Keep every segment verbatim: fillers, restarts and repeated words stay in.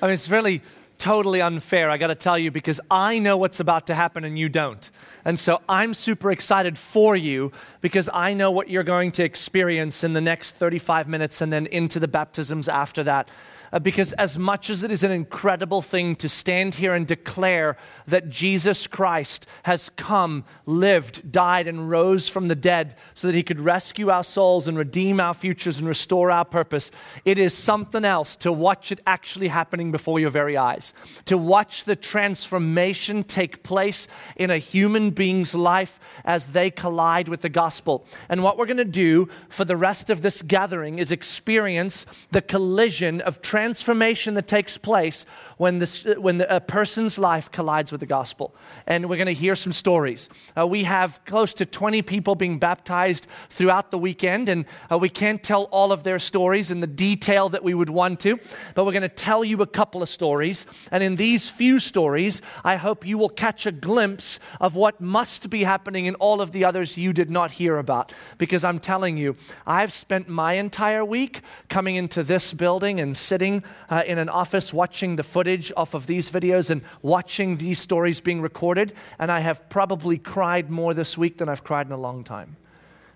I mean, it's really totally unfair, I got to tell you, because I know what's about to happen and you don't. And so I'm super excited for you because I know what you're going to experience in the next thirty-five minutes and then into the baptisms after that. Uh, because as much as it is an incredible thing to stand here and declare that Jesus Christ has come, lived, died, and rose from the dead so that he could rescue our souls and redeem our futures and restore our purpose, it is something else to watch it actually happening before your very eyes, to watch the transformation take place in a human being's life as they collide with the gospel. And what we're going to do for the rest of this gathering is experience the collision of transformation. Transformation that takes place when, this, when the, a person's life collides with the gospel. And we're going to hear some stories. Uh, we have close to twenty people being baptized throughout the weekend, and uh, we can't tell all of their stories in the detail that we would want to, but we're going to tell you a couple of stories. And in these few stories, I hope you will catch a glimpse of what must be happening in all of the others you did not hear about. Because I'm telling you, I've spent my entire week coming into this building and sitting Uh, in an office watching the footage off of these videos and watching these stories being recorded, and I have probably cried more this week than I've cried in a long time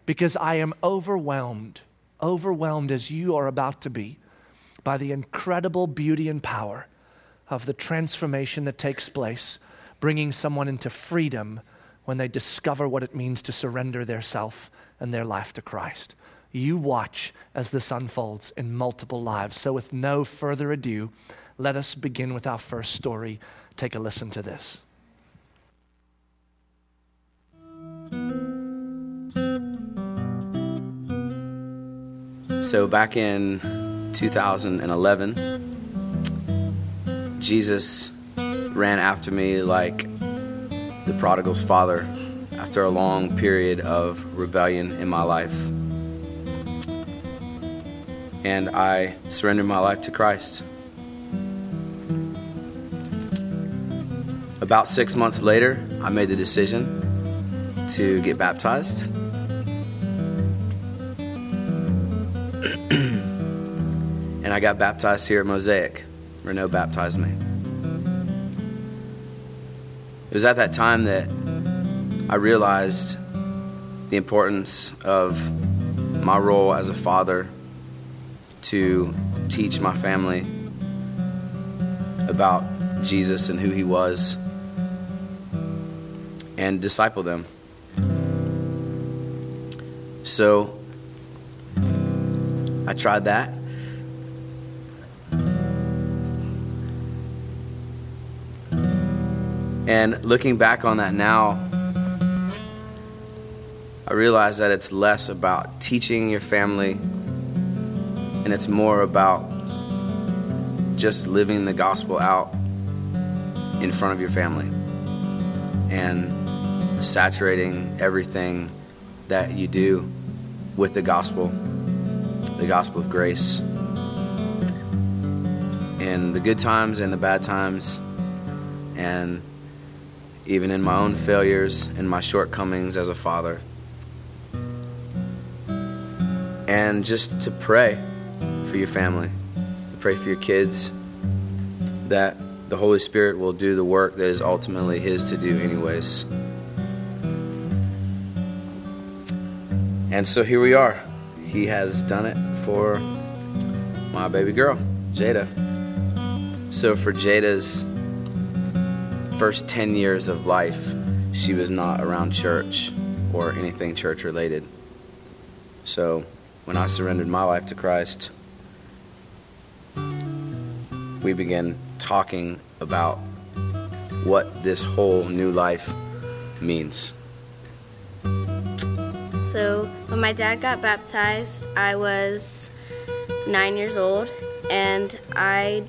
because I am overwhelmed, overwhelmed as you are about to be by the incredible beauty and power of the transformation that takes place, bringing someone into freedom when they discover what it means to surrender their self and their life to Christ. You watch as this unfolds in multiple lives. So with no further ado, let us begin with our first story. Take a listen to this. So back in two thousand eleven, Jesus ran after me like the prodigal's father after a long period of rebellion in my life. And I surrendered my life to Christ. About six months later, I made the decision to get baptized. And I got baptized here at Mosaic. Renaut baptized me. It was at that time that I realized the importance of my role as a father to teach my family about Jesus and who he was and disciple them. So I tried that. And looking back on that now, I realize that it's less about teaching your family and it's more about just living the gospel out in front of your family and saturating everything that you do with the gospel, the gospel of grace. In the good times and the bad times, and even in my own failures and my shortcomings as a father. And just to pray for your family. Pray for your kids that the Holy Spirit will do the work that is ultimately His to do anyways. And so here we are. He has done it for my baby girl, Jada. So for Jada's first ten years of life, she was not around church or anything church related. So when I surrendered my life to Christ, we began talking about what this whole new life means. So when my dad got baptized, I was nine years old, and I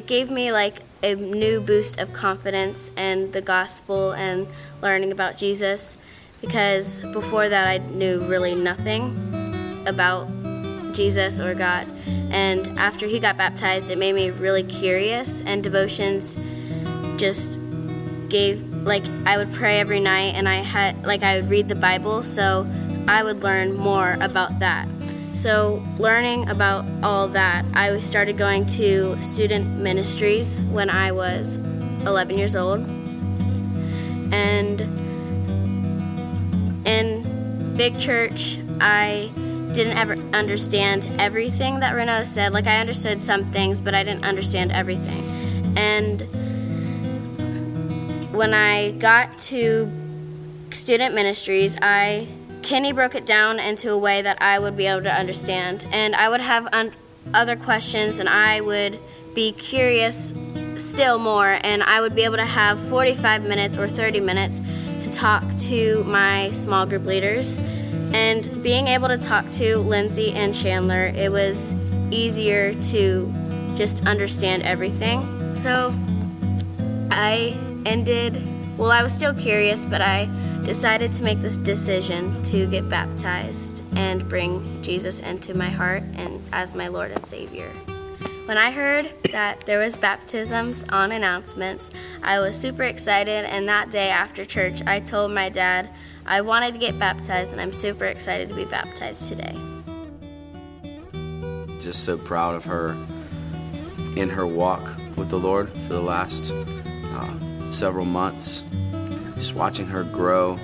it gave me like a new boost of confidence and the gospel and learning about Jesus, because before that I knew really nothing about Jesus or God. And after he got baptized, it made me really curious, and devotions just gave, like, I would pray every night, and I had, like, I would read the Bible, so I would learn more about that. So learning about all that, I started going to student ministries when I was eleven years old. And in big church, I didn't ever understand everything that Renaut said. Like, I understood some things, but I didn't understand everything. And when I got to student ministries, I Kenny broke it down into a way that I would be able to understand. And I would have un- other questions, and I would be curious still more, and I would be able to have forty-five minutes or thirty minutes to talk to my small group leaders. And being able to talk to Lindsay and Chandler, it was easier to just understand everything. So I ended, well, I was still curious, but I decided to make this decision to get baptized and bring Jesus into my heart and as my Lord and Savior. When I heard that there was baptisms on announcements, I was super excited, and that day after church, I told my dad I wanted to get baptized, and I'm super excited to be baptized today. Just so proud of her in her walk with the Lord for the last uh, several months. Just watching her grow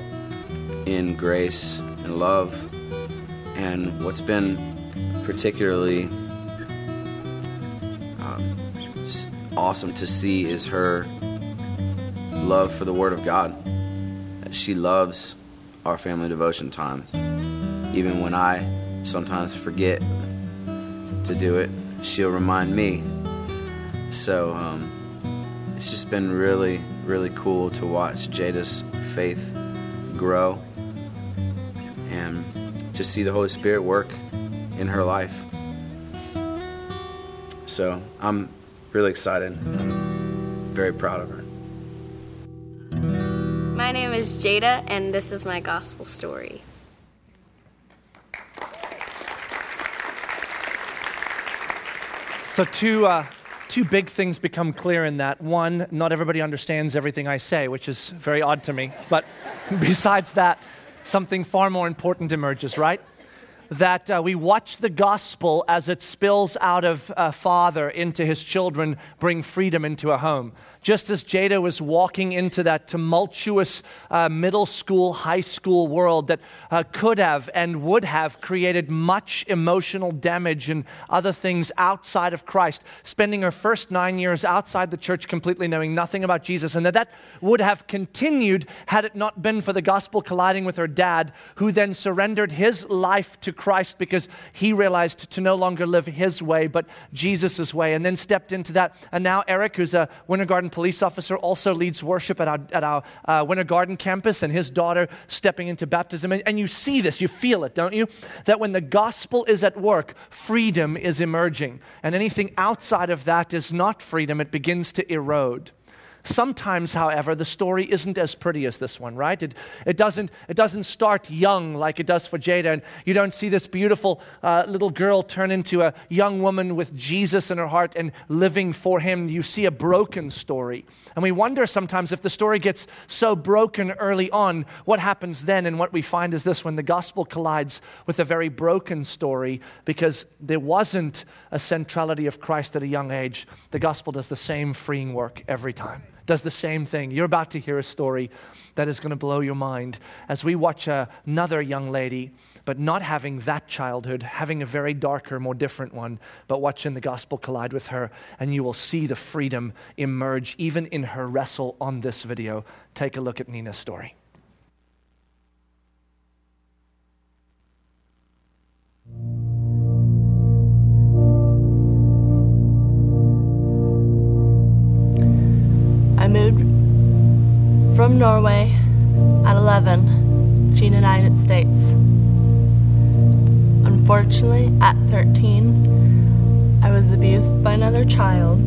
in grace and love, and what's been particularly awesome to see is her love for the Word of God. She loves our family devotion times. Even when I sometimes forget to do it, she'll remind me. So um, it's just been really, really cool to watch Jada's faith grow and to see the Holy Spirit work in her life. So I'm really excited. I'm very proud of her. My name is Jada, and this is my gospel story. So two uh, two big things become clear in that. One, not everybody understands everything I say, which is very odd to me. But besides that, something far more important emerges, right? That uh, we watch the gospel as it spills out of a father into his children, bring freedom into a home. Just as Jada was walking into that tumultuous uh, middle school, high school world that uh, could have and would have created much emotional damage and other things outside of Christ, spending her first nine years outside the church completely knowing nothing about Jesus, and that that would have continued had it not been for the gospel colliding with her dad, who then surrendered his life to Christ because he realized to no longer live his way, but Jesus' way, and then stepped into that. And now Eric, who's a Winter Garden police officer, also leads worship at our, at our uh, Winter Garden campus, and his daughter stepping into baptism. And, and you see this, you feel it, don't you? That when the gospel is at work, freedom is emerging. And anything outside of that is not freedom. It begins to erode. Sometimes, however, the story isn't as pretty as this one, right? It, it doesn't it doesn't start young like it does for Jada, and you don't see this beautiful uh, little girl turn into a young woman with Jesus in her heart and living for him. You see a broken story. And we wonder sometimes if the story gets so broken early on, what happens then? And what we find is this: when the gospel collides with a very broken story, because there wasn't a centrality of Christ at a young age, the gospel does the same freeing work every time. Does the same thing. You're about to hear a story that is going to blow your mind as we watch uh, another young lady, but not having that childhood, having a very darker, more different one, but watching the gospel collide with her, and you will see the freedom emerge even in her wrestle on this video. Take a look at Nina's story. I moved from Norway at eleven to the United States. Unfortunately, at thirteen, I was abused by another child.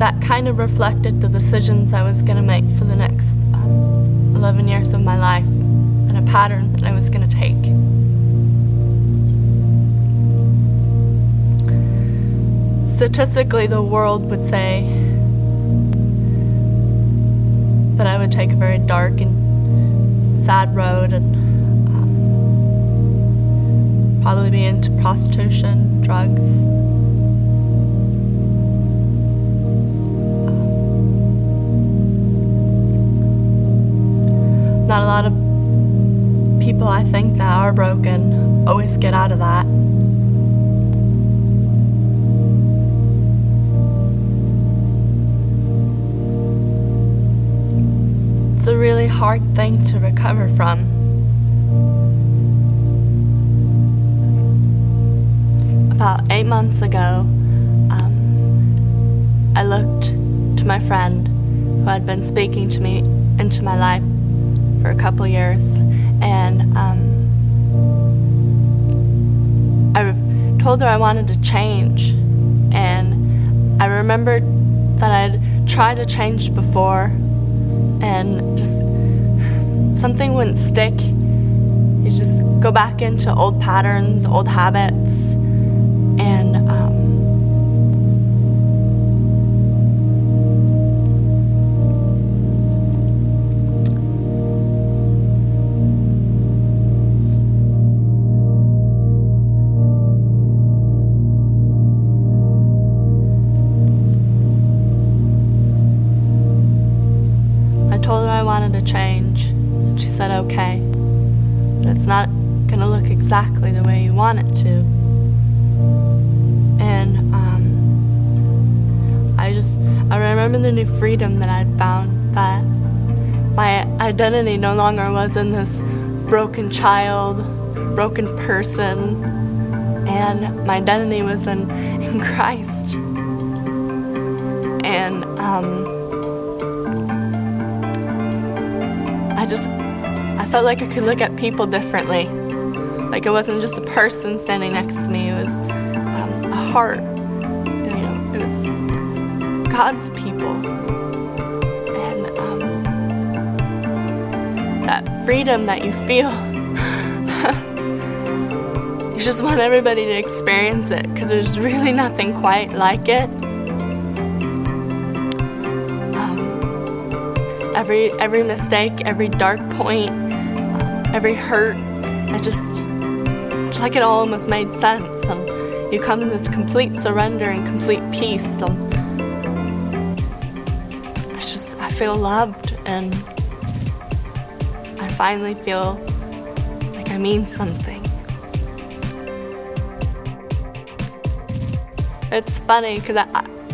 That kind of reflected the decisions I was going to make for the next um, eleven years of my life, and a pattern that I was going to take. Statistically, the world would say that I would take a very dark and sad road, and um, followed me into prostitution, drugs. Uh, not a lot of people, I think, that are broken always get out of that. It's a really hard thing to recover from. About eight months ago, um, I looked to my friend who had been speaking to me into my life for a couple years, and um, I told her I wanted to change. And I remembered that I'd tried to change before, and just something wouldn't stick. You just go back into old patterns, old habits. And um, I told her I wanted to change. She said, okay, but it's not going to look exactly the way you want it to. And um, I just, I remember the new freedom that I'd found, that my identity no longer was in this broken child, broken person, and my identity was in, in Christ. And um, I just, I felt like I could look at people differently. Like it wasn't just a person standing next to me, it was heart, you know, it was, it was God's people, and um, that freedom that you feel, you just want everybody to experience it, because there's really nothing quite like it. Um, every, every mistake, every dark point, um, every hurt, I just, it's like it all almost made sense. And, you come in this complete surrender and complete peace. Um, I just, I feel loved, and I finally feel like I mean something. It's funny, because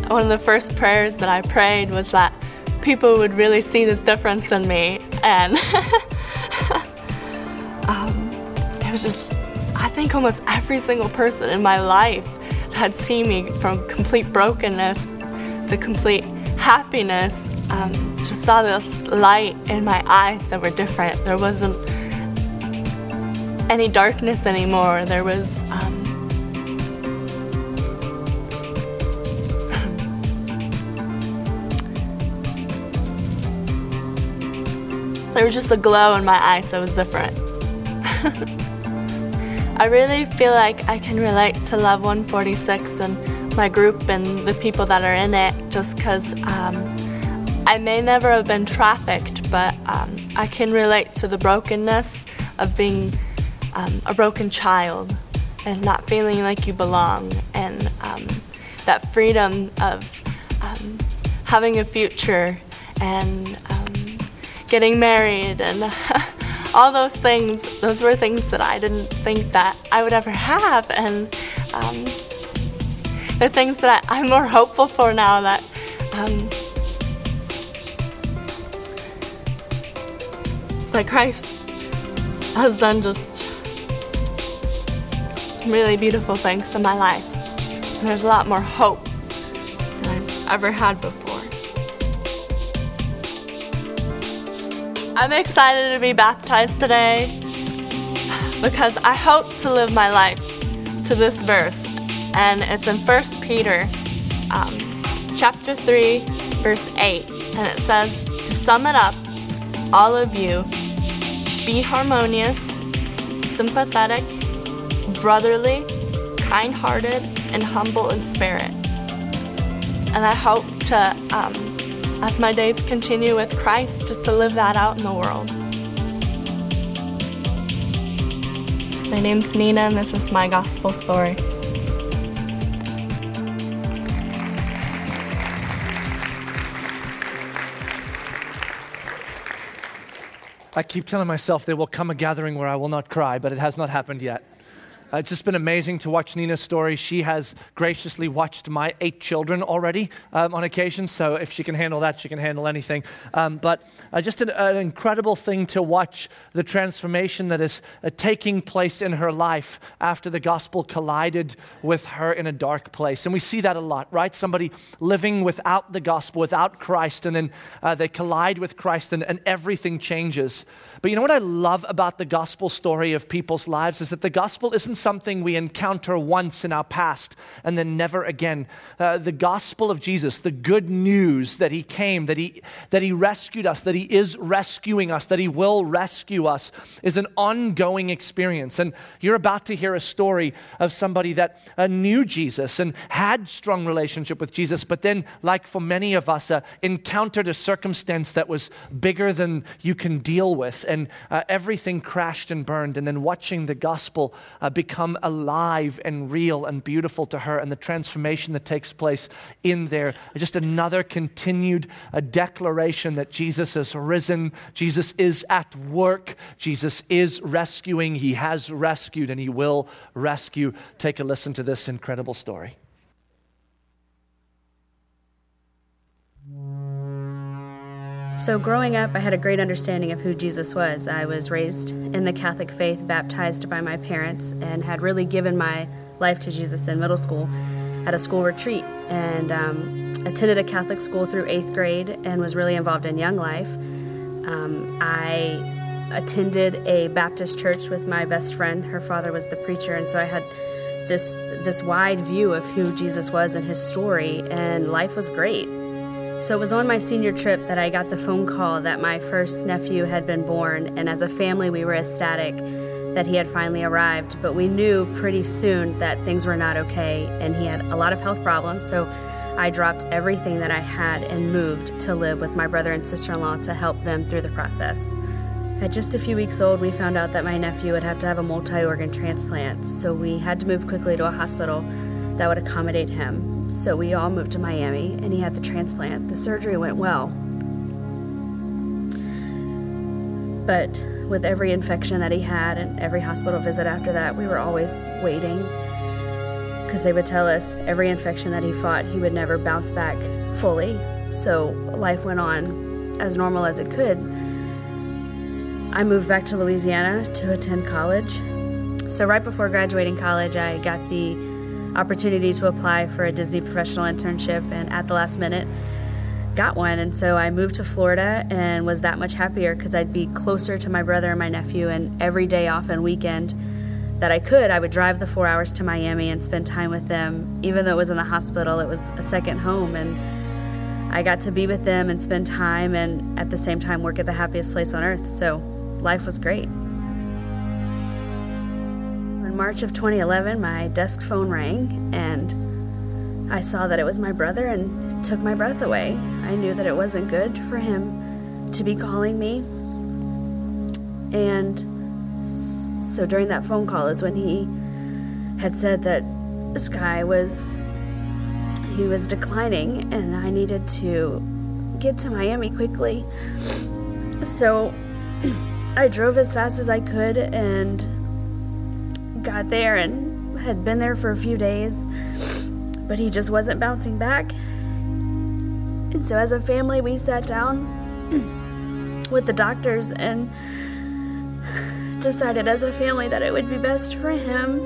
one of the first prayers that I prayed was that people would really see this difference in me, and um, it was just, I think almost every single person in my life had seen me from complete brokenness to complete happiness, um, just saw this light in my eyes that were different. There wasn't any darkness anymore. There was um, there was just a glow in my eyes that was different. I really feel like I can relate to Love one forty-six and my group and the people that are in it, just because um, I may never have been trafficked, but um, I can relate to the brokenness of being um, a broken child and not feeling like you belong, and um, that freedom of um, having a future and um, getting married and all those things, those were things that I didn't think that I would ever have, and um, they're things that I, I'm more hopeful for now, that um, that Christ has done just some really beautiful things in my life, and there's a lot more hope than I've ever had before. I'm excited to be baptized today, because I hope to live my life to this verse, and it's in First Peter um, chapter three, verse eight, and it says, to sum it up, all of you, be harmonious, sympathetic, brotherly, kind-hearted, and humble in spirit. And I hope to um, as my days continue with Christ, just to live that out in the world. My name's Nina, and this is my gospel story. I keep telling myself there will come a gathering where I will not cry, but it has not happened yet. Uh, it's just been amazing to watch Nina's story. She has graciously watched my eight children already um, on occasion, so if she can handle that, she can handle anything. Um, but uh, just an, an incredible thing to watch the transformation that is uh, taking place in her life after the gospel collided with her in a dark place. And we see that a lot, right? Somebody living without the gospel, without Christ, and then uh, they collide with Christ and, and everything changes. But you know what I love about the gospel story of people's lives is that the gospel isn't something we encounter once in our past and then never again. Uh, the gospel of Jesus, the good news that he came, that he that he rescued us, that he is rescuing us, that he will rescue us, is an ongoing experience. And you're about to hear a story of somebody that uh, knew Jesus and had strong relationship with Jesus, but then, like for many of us, uh, encountered a circumstance that was bigger than you can deal with, and uh, everything crashed and burned. And then watching the gospel uh, become Become alive and real and beautiful to her, and the transformation that takes place in there. Just another continued uh, declaration that Jesus is risen, Jesus is at work, Jesus is rescuing, he has rescued, and he will rescue. Take a listen to this incredible story. So growing up, I had a great understanding of who Jesus was. I was raised in the Catholic faith, baptized by my parents, and had really given my life to Jesus in middle school at a school retreat, and um, attended a Catholic school through eighth grade and was really involved in Young Life. Um, I attended a Baptist church with my best friend. Her father was the preacher, and so I had this, this wide view of who Jesus was and his story, and life was great. So it was on my senior trip that I got the phone call that my first nephew had been born, and as a family we were ecstatic that he had finally arrived, but we knew pretty soon that things were not okay, and he had a lot of health problems, so I dropped everything that I had and moved to live with my brother and sister-in-law to help them through the process. At just a few weeks old, we found out that my nephew would have to have a multi-organ transplant, so we had to move quickly to a hospital that would accommodate him. So we all moved to Miami, and he had the transplant. The surgery went well. But with every infection that he had and every hospital visit after that, we were always waiting, because they would tell us every infection that he fought, he would never bounce back fully. So life went on as normal as it could. I moved back to Louisiana to attend college. So right before graduating college, I got the opportunity to apply for a Disney professional internship, and at the last minute got one, and so I moved to Florida and was that much happier because I'd be closer to my brother and my nephew, and every day off and weekend that I could, I would drive the four hours to Miami and spend time with them. Even though it was in the hospital, it was a second home, and I got to be with them and spend time, and at the same time work at the happiest place on earth. So life was great. In March of twenty eleven, my desk phone rang, and I saw that it was my brother, and it took my breath away. I knew that it wasn't good for him to be calling me, and so during that phone call is when he had said that Sky was, he was declining, and I needed to get to Miami quickly. So I drove as fast as I could, and got there and had been there for a few days, but he just wasn't bouncing back. And so as a family, we sat down with the doctors and decided as a family that it would be best for him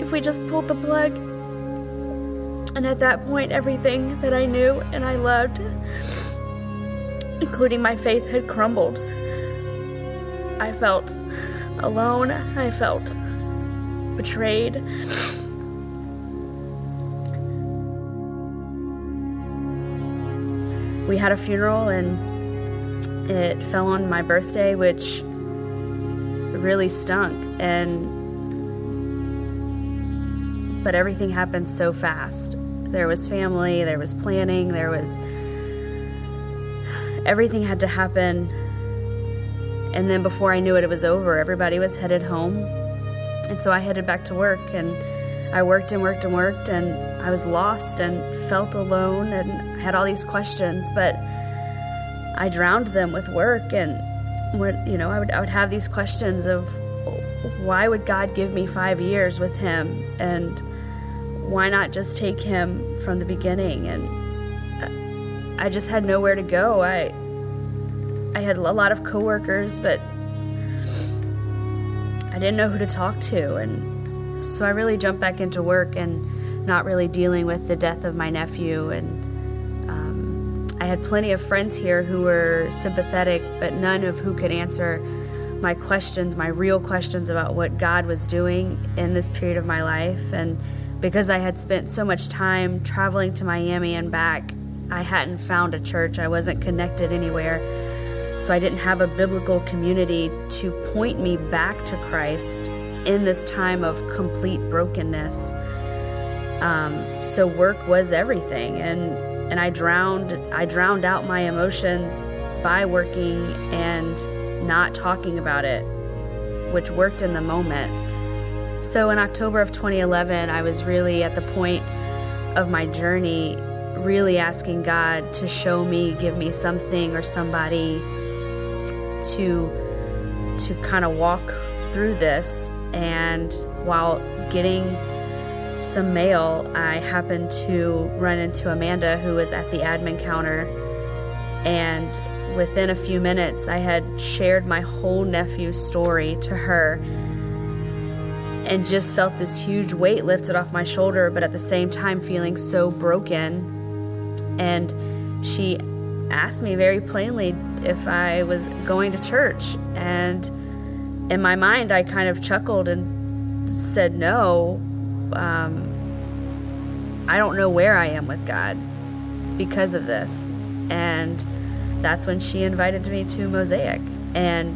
if we just pulled the plug. And at that point, everything that I knew and I loved, including my faith, had crumbled. I felt alone, I felt betrayed. We had a funeral, and it fell on my birthday, which really stunk, and but everything happened so fast. There was family, there was planning, there was everything had to happen And then before I knew it, it was over. Everybody was headed home. And so I headed back to work, and I worked and worked and worked, and I was lost and felt alone and had all these questions, but I drowned them with work. And when, you know, I would I would have these questions of, why would God give me five years with him, and why not just take him from the beginning? And I just had nowhere to go. I I had a lot of coworkers, but I didn't know who to talk to, and so I really jumped back into work, and not really dealing with the death of my nephew. And um, I had plenty of friends here who were sympathetic, but none of who could answer my questions, my real questions about what God was doing in this period of my life. And because I had spent so much time traveling to Miami and back, I hadn't found a church. I wasn't connected anywhere. So I didn't have a biblical community to point me back to Christ in this time of complete brokenness. Um, so work was everything, and and I drowned I drowned out my emotions by working and not talking about it, which worked in the moment. So in October of twenty eleven, I was really at the point of my journey, really asking God to show me, give me something or somebody to to kind of walk through this. And while getting some mail, I happened to run into Amanda, who was at the admin counter, and within a few minutes I had shared my whole nephew's story to her, and just felt this huge weight lifted off my shoulder, but at the same time feeling so broken. And she asked me very plainly if I was going to church, and in my mind I kind of chuckled and said no. um, I don't know where I am with God because of this. And that's when she invited me to Mosaic, and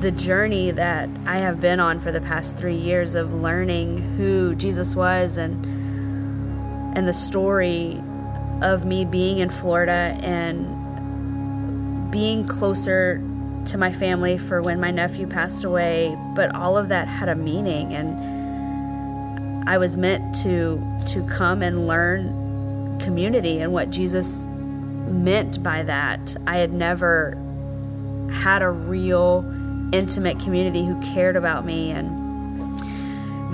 the journey that I have been on for the past three years of learning who Jesus was, and and the story of me being in Florida and being closer to my family for when my nephew passed away. But all of that had a meaning, and I was meant to to come and learn community and what Jesus meant by that. I had never had a real intimate community who cared about me and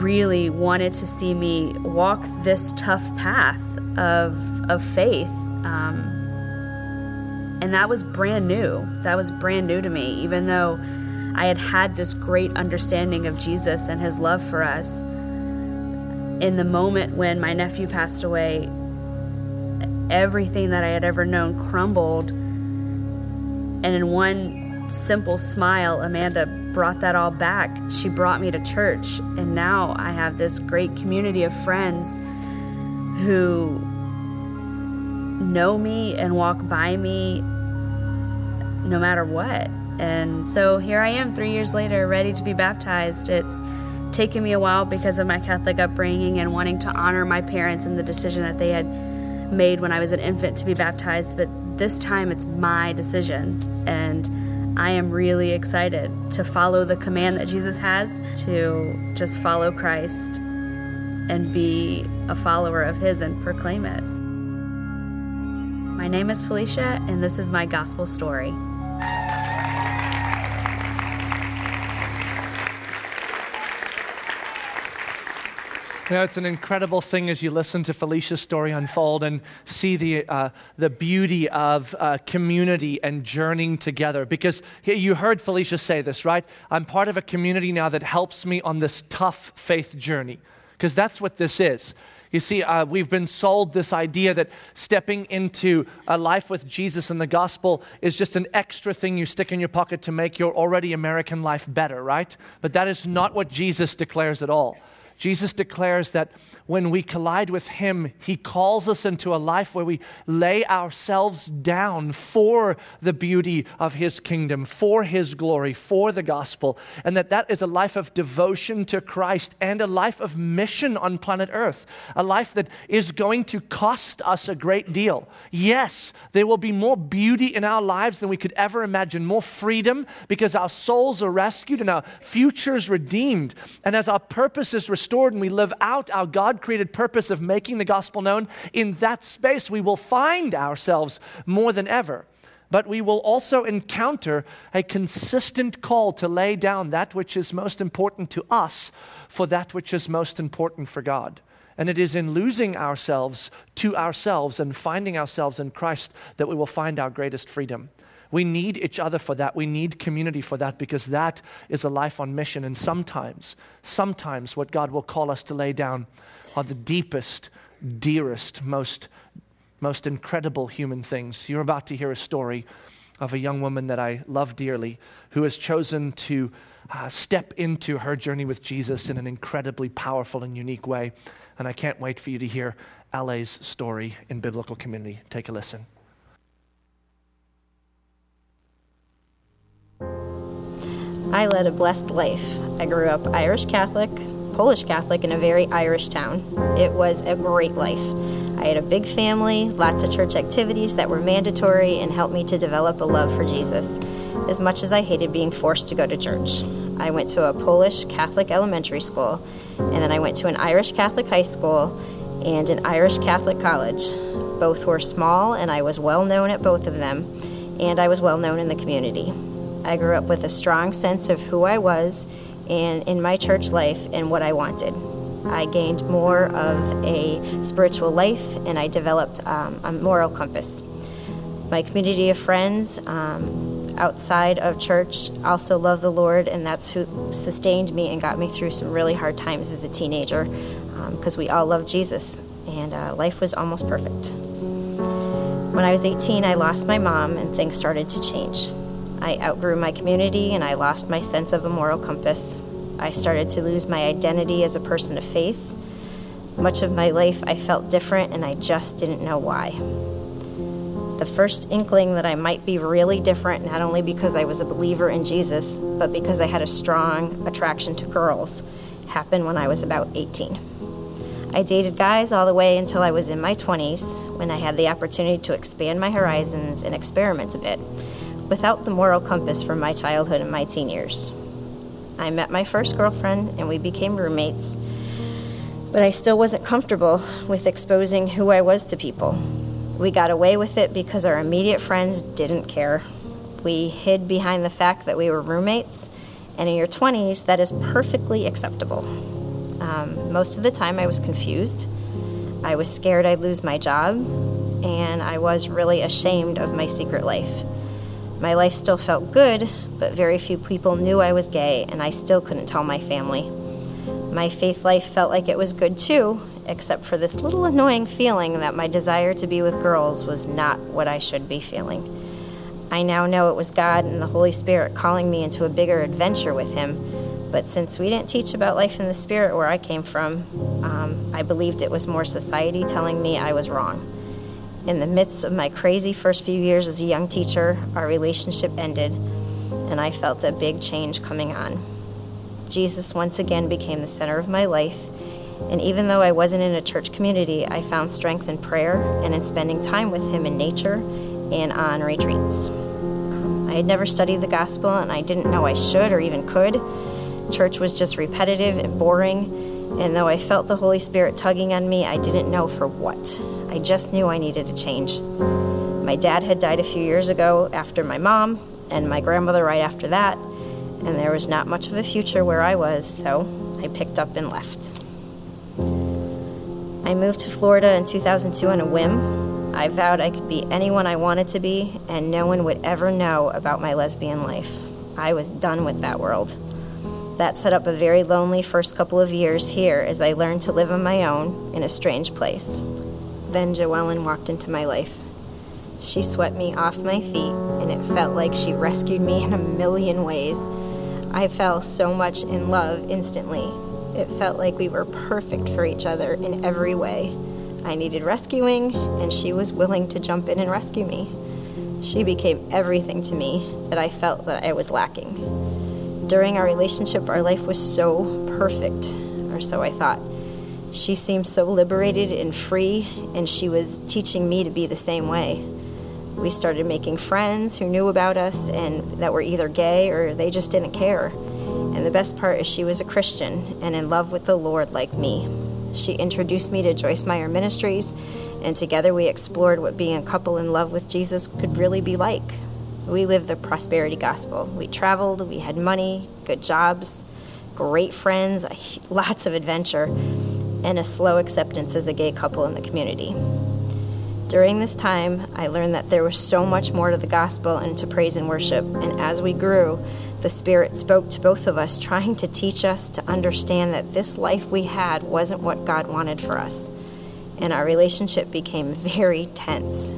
really wanted to see me walk this tough path of of faith. Um, And that was brand new. That was brand new to me, even though I had had this great understanding of Jesus and his love for us. In the moment when my nephew passed away, everything that I had ever known crumbled. And in one simple smile, Amanda brought that all back. She brought me to church. And now I have this great community of friends who know me and walk by me no matter what. And so here I am three years later, ready to be baptized. It's taken me a while because of my Catholic upbringing and wanting to honor my parents and the decision that they had made when I was an infant to be baptized, but this time it's my decision, and I am really excited to follow the command that Jesus has, to just follow Christ and be a follower of his and proclaim it. My name is Felicia, and this is my gospel story. You know, it's an incredible thing as you listen to Felicia's story unfold and see the uh, the beauty of uh, community and journeying together. Because you heard Felicia say this, right? I'm part of a community now that helps me on this tough faith journey, because that's what this is. You see, uh, we've been sold this idea that stepping into a life with Jesus and the gospel is just an extra thing you stick in your pocket to make your already American life better, right? But that is not what Jesus declares at all. Jesus declares that when we collide with him, he calls us into a life where we lay ourselves down for the beauty of his kingdom, for his glory, for the gospel, and that that is a life of devotion to Christ and a life of mission on planet Earth, a life that is going to cost us a great deal. Yes, there will be more beauty in our lives than we could ever imagine, more freedom because our souls are rescued and our futures redeemed. And as our purpose is restored and we live out our God-created purpose of making the gospel known, in that space we will find ourselves more than ever. But we will also encounter a consistent call to lay down that which is most important to us for that which is most important for God. And it is in losing ourselves to ourselves and finding ourselves in Christ that we will find our greatest freedom. We need each other for that. We need community for that because that is a life on mission. And sometimes, sometimes what God will call us to lay down are the deepest, dearest, most most incredible human things. You're about to hear a story of a young woman that I love dearly who has chosen to uh, step into her journey with Jesus in an incredibly powerful and unique way. And I can't wait for you to hear Ale's story in biblical community. Take a listen. I led a blessed life. I grew up Irish Catholic, Polish Catholic in a very Irish town. It was a great life. I had a big family, lots of church activities that were mandatory and helped me to develop a love for Jesus, as much as I hated being forced to go to church. I went to a Polish Catholic elementary school, and then I went to an Irish Catholic high school and an Irish Catholic college. Both were small, and I was well known at both of them, and I was well known in the community. I grew up with a strong sense of who I was and in my church life and what I wanted. I gained more of a spiritual life and I developed um, a moral compass. My community of friends um, outside of church also love the Lord, and that's who sustained me and got me through some really hard times as a teenager because um, we all love Jesus and uh, life was almost perfect. When I was eighteen, I lost my mom and things started to change. I outgrew my community and I lost my sense of a moral compass. I started to lose my identity as a person of faith. Much of my life I felt different and I just didn't know why. The first inkling that I might be really different, not only because I was a believer in Jesus, but because I had a strong attraction to girls, happened when I was about eighteen. I dated guys all the way until I was in my twenties, when I had the opportunity to expand my horizons and experiment a bit, without the moral compass from my childhood and my teen years. I met my first girlfriend and we became roommates, but I still wasn't comfortable with exposing who I was to people. We got away with it because our immediate friends didn't care. We hid behind the fact that we were roommates, and in your twenties, that is perfectly acceptable. Um, most of the time I was confused. I was scared I'd lose my job, and I was really ashamed of my secret life. My life still felt good, but very few people knew I was gay, and I still couldn't tell my family. My faith life felt like it was good too, except for this little annoying feeling that my desire to be with girls was not what I should be feeling. I now know it was God and the Holy Spirit calling me into a bigger adventure with Him, but since we didn't teach about life in the Spirit where I came from, um, I believed it was more society telling me I was wrong. In the midst of my crazy first few years as a young teacher, our relationship ended, and I felt a big change coming on. Jesus once again became the center of my life, and even though I wasn't in a church community, I found strength in prayer and in spending time with Him in nature and on retreats. I had never studied the gospel, and I didn't know I should or even could. Church was just repetitive and boring, and though I felt the Holy Spirit tugging on me, I didn't know for what. I just knew I needed a change. My dad had died a few years ago after my mom, and my grandmother right after that, and there was not much of a future where I was, so I picked up and left. I moved to Florida in two thousand two on a whim. I vowed I could be anyone I wanted to be, and no one would ever know about my lesbian life. I was done with that world. That set up a very lonely first couple of years here as I learned to live on my own in a strange place. Then Joellen walked into my life. She swept me off my feet, and it felt like she rescued me in a million ways. I fell so much in love instantly. It felt like we were perfect for each other in every way. I needed rescuing, and she was willing to jump in and rescue me. She became everything to me that I felt that I was lacking. During our relationship, our life was so perfect, or so I thought. She seemed so liberated and free, and she was teaching me to be the same way. We started making friends who knew about us and that were either gay or they just didn't care. And the best part is she was a Christian and in love with the Lord like me. She introduced me to Joyce Meyer Ministries, and together we explored what being a couple in love with Jesus could really be like. We lived the prosperity gospel. We traveled, we had money, good jobs, great friends, lots of adventure, and a slow acceptance as a gay couple in the community. During this time, I learned that there was so much more to the gospel and to praise and worship, and as we grew, the Spirit spoke to both of us, trying to teach us to understand that this life we had wasn't what God wanted for us, and our relationship became very tense.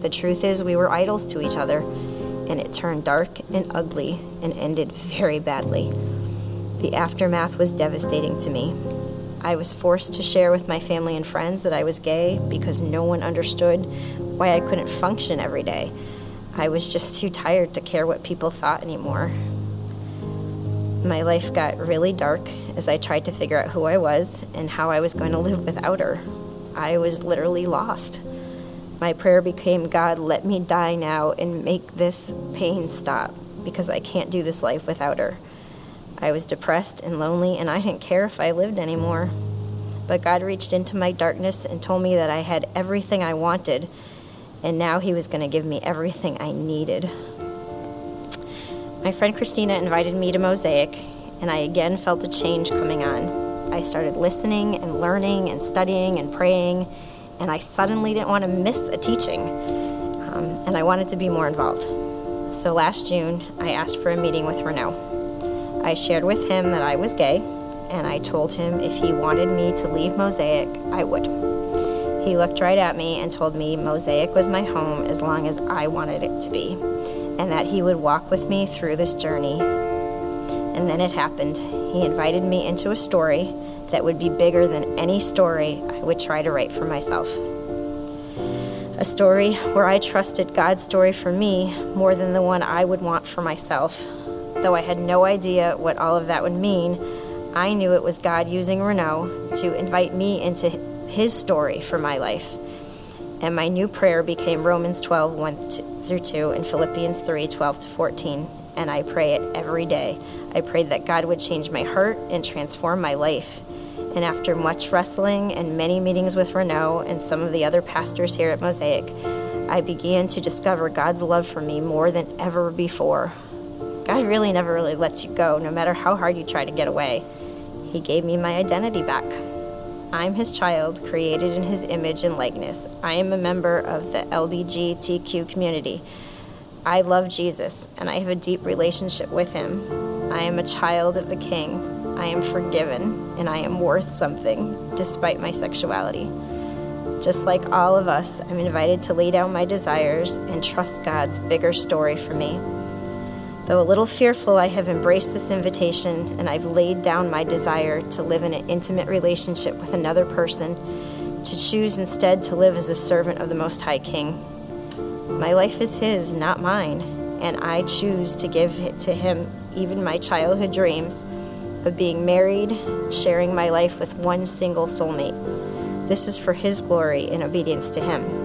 The truth is, we were idols to each other, and it turned dark and ugly and ended very badly. The aftermath was devastating to me. I was forced to share with my family and friends that I was gay because no one understood why I couldn't function every day. I was just too tired to care what people thought anymore. My life got really dark as I tried to figure out who I was and how I was going to live without her. I was literally lost. My prayer became, God, let me die now and make this pain stop because I can't do this life without her. I was depressed and lonely, and I didn't care if I lived anymore. But God reached into my darkness and told me that I had everything I wanted, and now he was going to give me everything I needed. My friend Christina invited me to Mosaic, and I again felt a change coming on. I started listening and learning and studying and praying, and I suddenly didn't want to miss a teaching, um, and I wanted to be more involved. So last June, I asked for a meeting with Renaut. I shared with him that I was gay, and I told him if he wanted me to leave Mosaic, I would. He looked right at me and told me Mosaic was my home as long as I wanted it to be, and that he would walk with me through this journey. And then it happened. He invited me into a story that would be bigger than any story I would try to write for myself. A story where I trusted God's story for me more than the one I would want for myself. Though I had no idea what all of that would mean, I knew it was God using Renault to invite me into his story for my life. And my new prayer became Romans twelve, one through two, and Philippians three, twelve to fourteen. And I pray it every day. I prayed that God would change my heart and transform my life. And after much wrestling and many meetings with Renault and some of the other pastors here at Mosaic, I began to discover God's love for me more than ever before. God really never really lets you go, no matter how hard you try to get away. He gave me my identity back. I'm his child, created in his image and likeness. I am a member of the L G B T Q community. I love Jesus, and I have a deep relationship with him. I am a child of the King. I am forgiven, and I am worth something, despite my sexuality. Just like all of us, I'm invited to lay down my desires and trust God's bigger story for me. Though a little fearful, I have embraced this invitation, and I've laid down my desire to live in an intimate relationship with another person, to choose instead to live as a servant of the Most High King. My life is his, not mine, and I choose to give it to him even my childhood dreams of being married, sharing my life with one single soulmate. This is for his glory and obedience to him.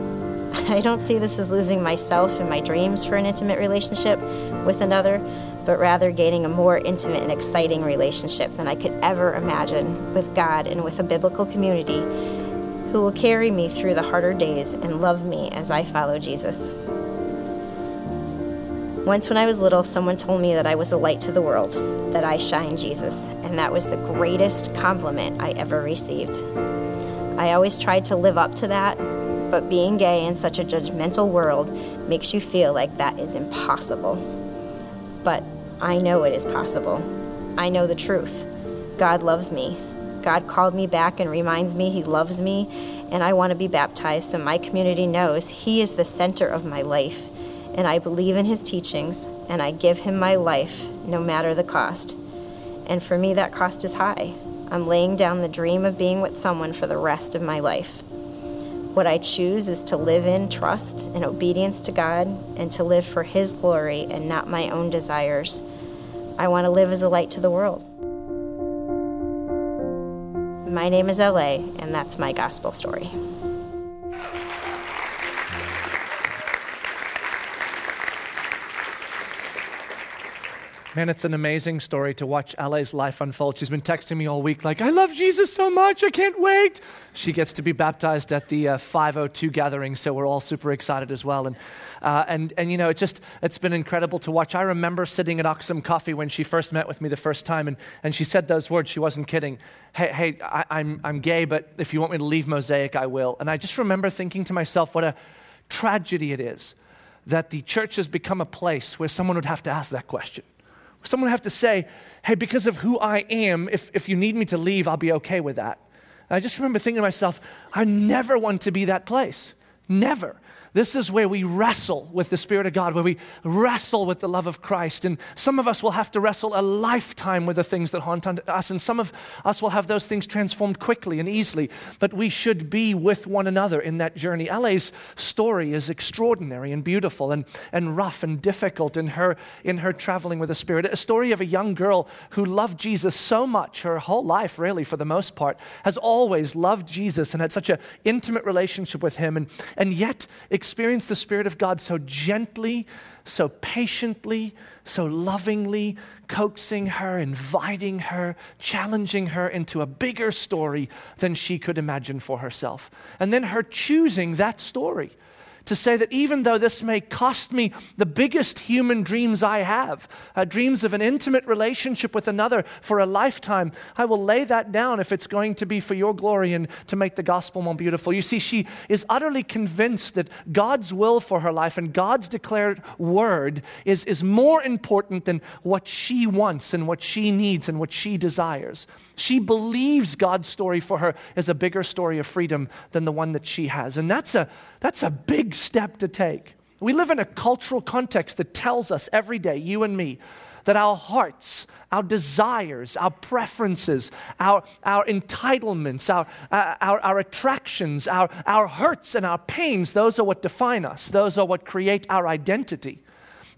I don't see this as losing myself and my dreams for an intimate relationship with another, but rather gaining a more intimate and exciting relationship than I could ever imagine with God and with a biblical community who will carry me through the harder days and love me as I follow Jesus. Once when I was little, someone told me that I was a light to the world, that I shine Jesus, and that was the greatest compliment I ever received. I always tried to live up to that, but being gay in such a judgmental world makes you feel like that is impossible. But I know it is possible. I know the truth. God loves me. God called me back and reminds me he loves me, and I want to be baptized so my community knows he is the center of my life, and I believe in his teachings, and I give him my life no matter the cost. And for me, that cost is high. I'm laying down the dream of being with someone for the rest of my life. What I choose is to live in trust and obedience to God and to live for His glory and not my own desires. I want to live as a light to the world. My name is L A, and that's my gospel story. Man, it's an amazing story to watch L A's life unfold. She's been texting me all week like, I love Jesus so much, I can't wait. She gets to be baptized at the uh, five oh two gathering, so we're all super excited as well. And, uh, and and you know, it just, it's been incredible to watch. I remember sitting at Oxum Coffee when she first met with me the first time, and, and she said those words. She wasn't kidding. Hey, hey, I, I'm I'm gay, but if you want me to leave Mosaic, I will. And I just remember thinking to myself, what a tragedy it is that the church has become a place where someone would have to ask that question. Someone have to say, hey, because of who I am, if, if you need me to leave, I'll be okay with that. And I just remember thinking to myself, I never want to be that place. Never. This is where we wrestle with the Spirit of God, where we wrestle with the love of Christ. And some of us will have to wrestle a lifetime with the things that haunt us, and some of us will have those things transformed quickly and easily. But we should be with one another in that journey. L A's story is extraordinary and beautiful and, and rough and difficult in her, in her traveling with the Spirit. A story of a young girl who loved Jesus so much, her whole life really for the most part, has always loved Jesus and had such an intimate relationship with Him, and, and yet experience the Spirit of God so gently, so patiently, so lovingly, coaxing her, inviting her, challenging her into a bigger story than she could imagine for herself. And then her choosing that story to say that even though this may cost me the biggest human dreams I have, uh, dreams of an intimate relationship with another for a lifetime, I will lay that down if it's going to be for your glory and to make the gospel more beautiful. You see, she is utterly convinced that God's will for her life and God's declared word is, is more important than what she wants and what she needs and what she desires. She believes God's story for her is a bigger story of freedom than the one that she has. And that's a that's a big step to take. We live in a cultural context that tells us every day, you and me, that our hearts, our desires, our preferences, our, our entitlements, our, uh, our, our attractions, our, our hurts and our pains, those are what define us. Those are what create our identity.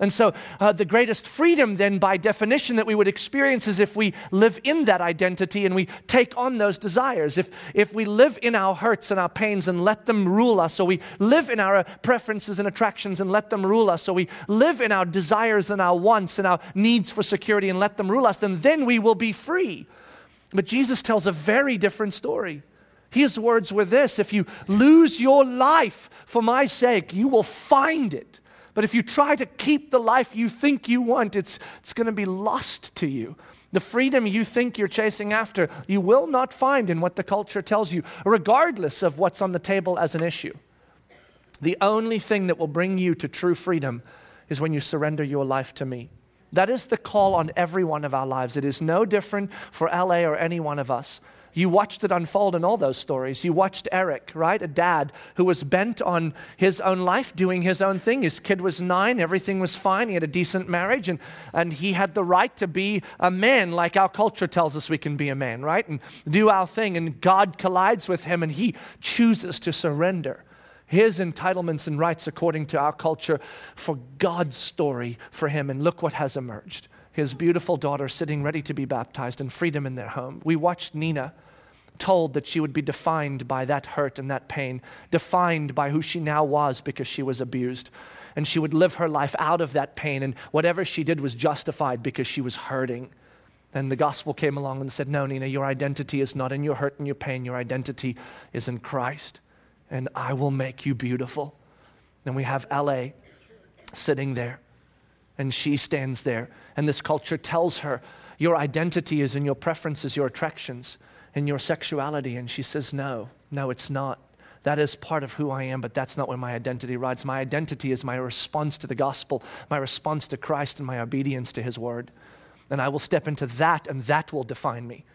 And so uh, the greatest freedom then by definition that we would experience is if we live in that identity and we take on those desires. If if we live in our hurts and our pains and let them rule us, or we live in our preferences and attractions and let them rule us, or we live in our desires and our wants and our needs for security and let them rule us, then then we will be free. But Jesus tells a very different story. His words were this: if you lose your life for my sake, you will find it. But if you try to keep the life you think you want, it's, it's going to be lost to you. The freedom you think you're chasing after, you will not find in what the culture tells you, regardless of what's on the table as an issue. The only thing that will bring you to true freedom is when you surrender your life to me. That is the call on every one of our lives. It is no different for L A or any one of us. You watched it unfold in all those stories. You watched Eric, right? A dad who was bent on his own life, doing his own thing. His kid was nine. Everything was fine. He had a decent marriage, and, and he had the right to be a man like our culture tells us we can be a man, right? And do our thing. And God collides with him, and he chooses to surrender his entitlements and rights according to our culture for God's story for him. And look what has emerged. His beautiful daughter sitting ready to be baptized and freedom in their home. We watched Nina told that she would be defined by that hurt and that pain, defined by who she now was because she was abused. And she would live her life out of that pain, and whatever she did was justified because she was hurting. Then the gospel came along and said, no, Nina, your identity is not in your hurt and your pain. Your identity is in Christ, and I will make you beautiful. And we have L A sitting there, and she stands there, and this culture tells her, your identity is in your preferences, your attractions, and your sexuality. And she says, no, no, it's not. That is part of who I am, but that's not where my identity rides. My identity is my response to the gospel, my response to Christ, and my obedience to his word. And I will step into that, and that will define me.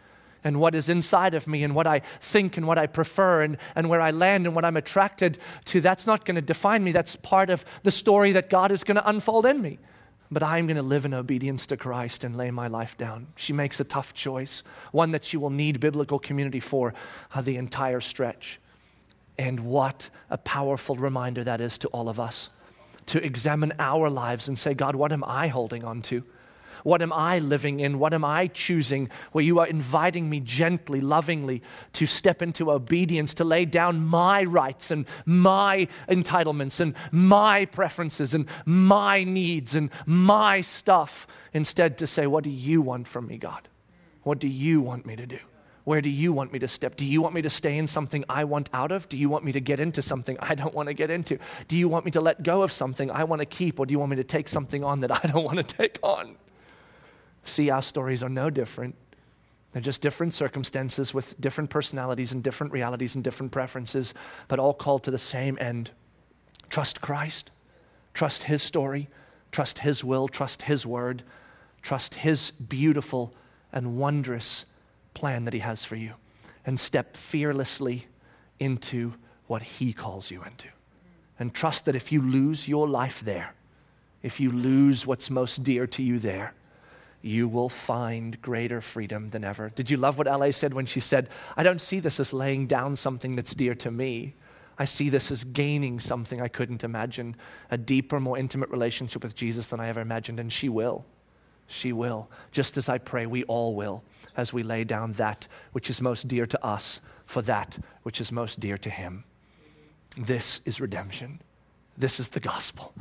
And what is inside of me and what I think and what I prefer and, and where I land and what I'm attracted to, that's not going to define me. That's part of the story that God is going to unfold in me. but I'm going to live in obedience to Christ and lay my life down. She makes a tough choice, one that she will need biblical community for uh, the entire stretch. And what a powerful reminder that is to all of us, to examine our lives and say, God, what am I holding on to? What am I living in? What am I choosing? Where you are inviting me gently, lovingly to step into obedience, to lay down my rights and my entitlements and my preferences and my needs and my stuff. Instead to say, what do you want from me, God? What do you want me to do? Where do you want me to step? Do you want me to stay in something I want out of? Do you want me to get into something I don't want to get into? Do you want me to let go of something I want to keep, or do you want me to take something on that I don't want to take on? See, our stories are no different. They're just different circumstances with different personalities and different realities and different preferences, but all called to the same end. Trust Christ. Trust His story. Trust His will. Trust His word. Trust His beautiful and wondrous plan that He has for you. And step fearlessly into what He calls you into. And trust that if you lose your life there, if you lose what's most dear to you there, you will find greater freedom than ever. Did you love what L A said when she said, I don't see this as laying down something that's dear to me. I see this as gaining something I couldn't imagine, a deeper, more intimate relationship with Jesus than I ever imagined. And she will. She will. Just as I pray, we all will, as we lay down that which is most dear to us for that which is most dear to Him. This is redemption. This is the gospel.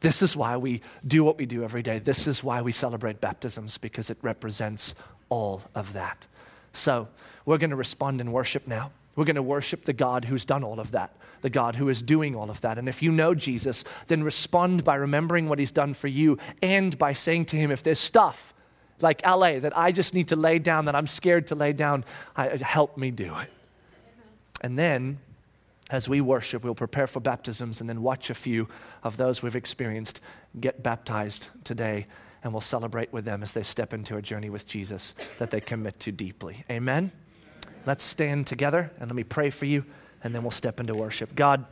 This is why we do what we do every day. This is why we celebrate baptisms, because it represents all of that. So we're going to respond in worship now. We're going to worship the God who's done all of that, the God who is doing all of that. And if you know Jesus, then respond by remembering what He's done for you and by saying to Him, if there's stuff like L A that I just need to lay down, that I'm scared to lay down, I, help me do it. And then, as we worship, we'll prepare for baptisms and then watch a few of those we've experienced get baptized today, and we'll celebrate with them as they step into a journey with Jesus that they commit to deeply. Amen? Let's stand together and let me pray for you, and then we'll step into worship. God,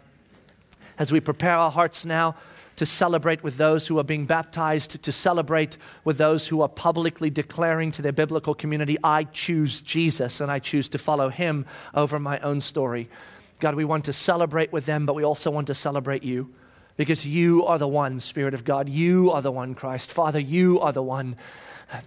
as we prepare our hearts now to celebrate with those who are being baptized, to celebrate with those who are publicly declaring to their biblical community, I choose Jesus and I choose to follow Him over my own story. God, we want to celebrate with them, but we also want to celebrate You, because You are the one, Spirit of God. You are the one, Christ. Father, You are the one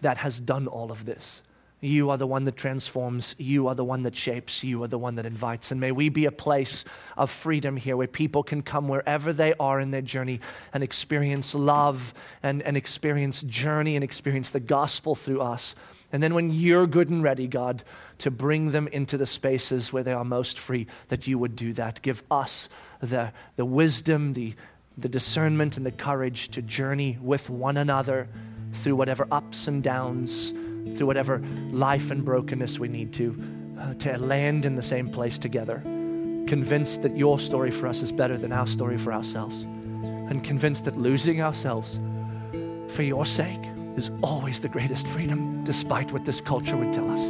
that has done all of this. You are the one that transforms. You are the one that shapes. You are the one that invites. And may we be a place of freedom here where people can come wherever they are in their journey and experience love and, and experience journey and experience the gospel through us. And then when You're good and ready, God, to bring them into the spaces where they are most free, that You would do that. Give us the, the wisdom, the, the discernment, and the courage to journey with one another through whatever ups and downs, through whatever life and brokenness we need to, uh, to land in the same place together, convinced that Your story for us is better than our story for ourselves, and convinced that losing ourselves for Your sake is always the greatest freedom, despite what this culture would tell us.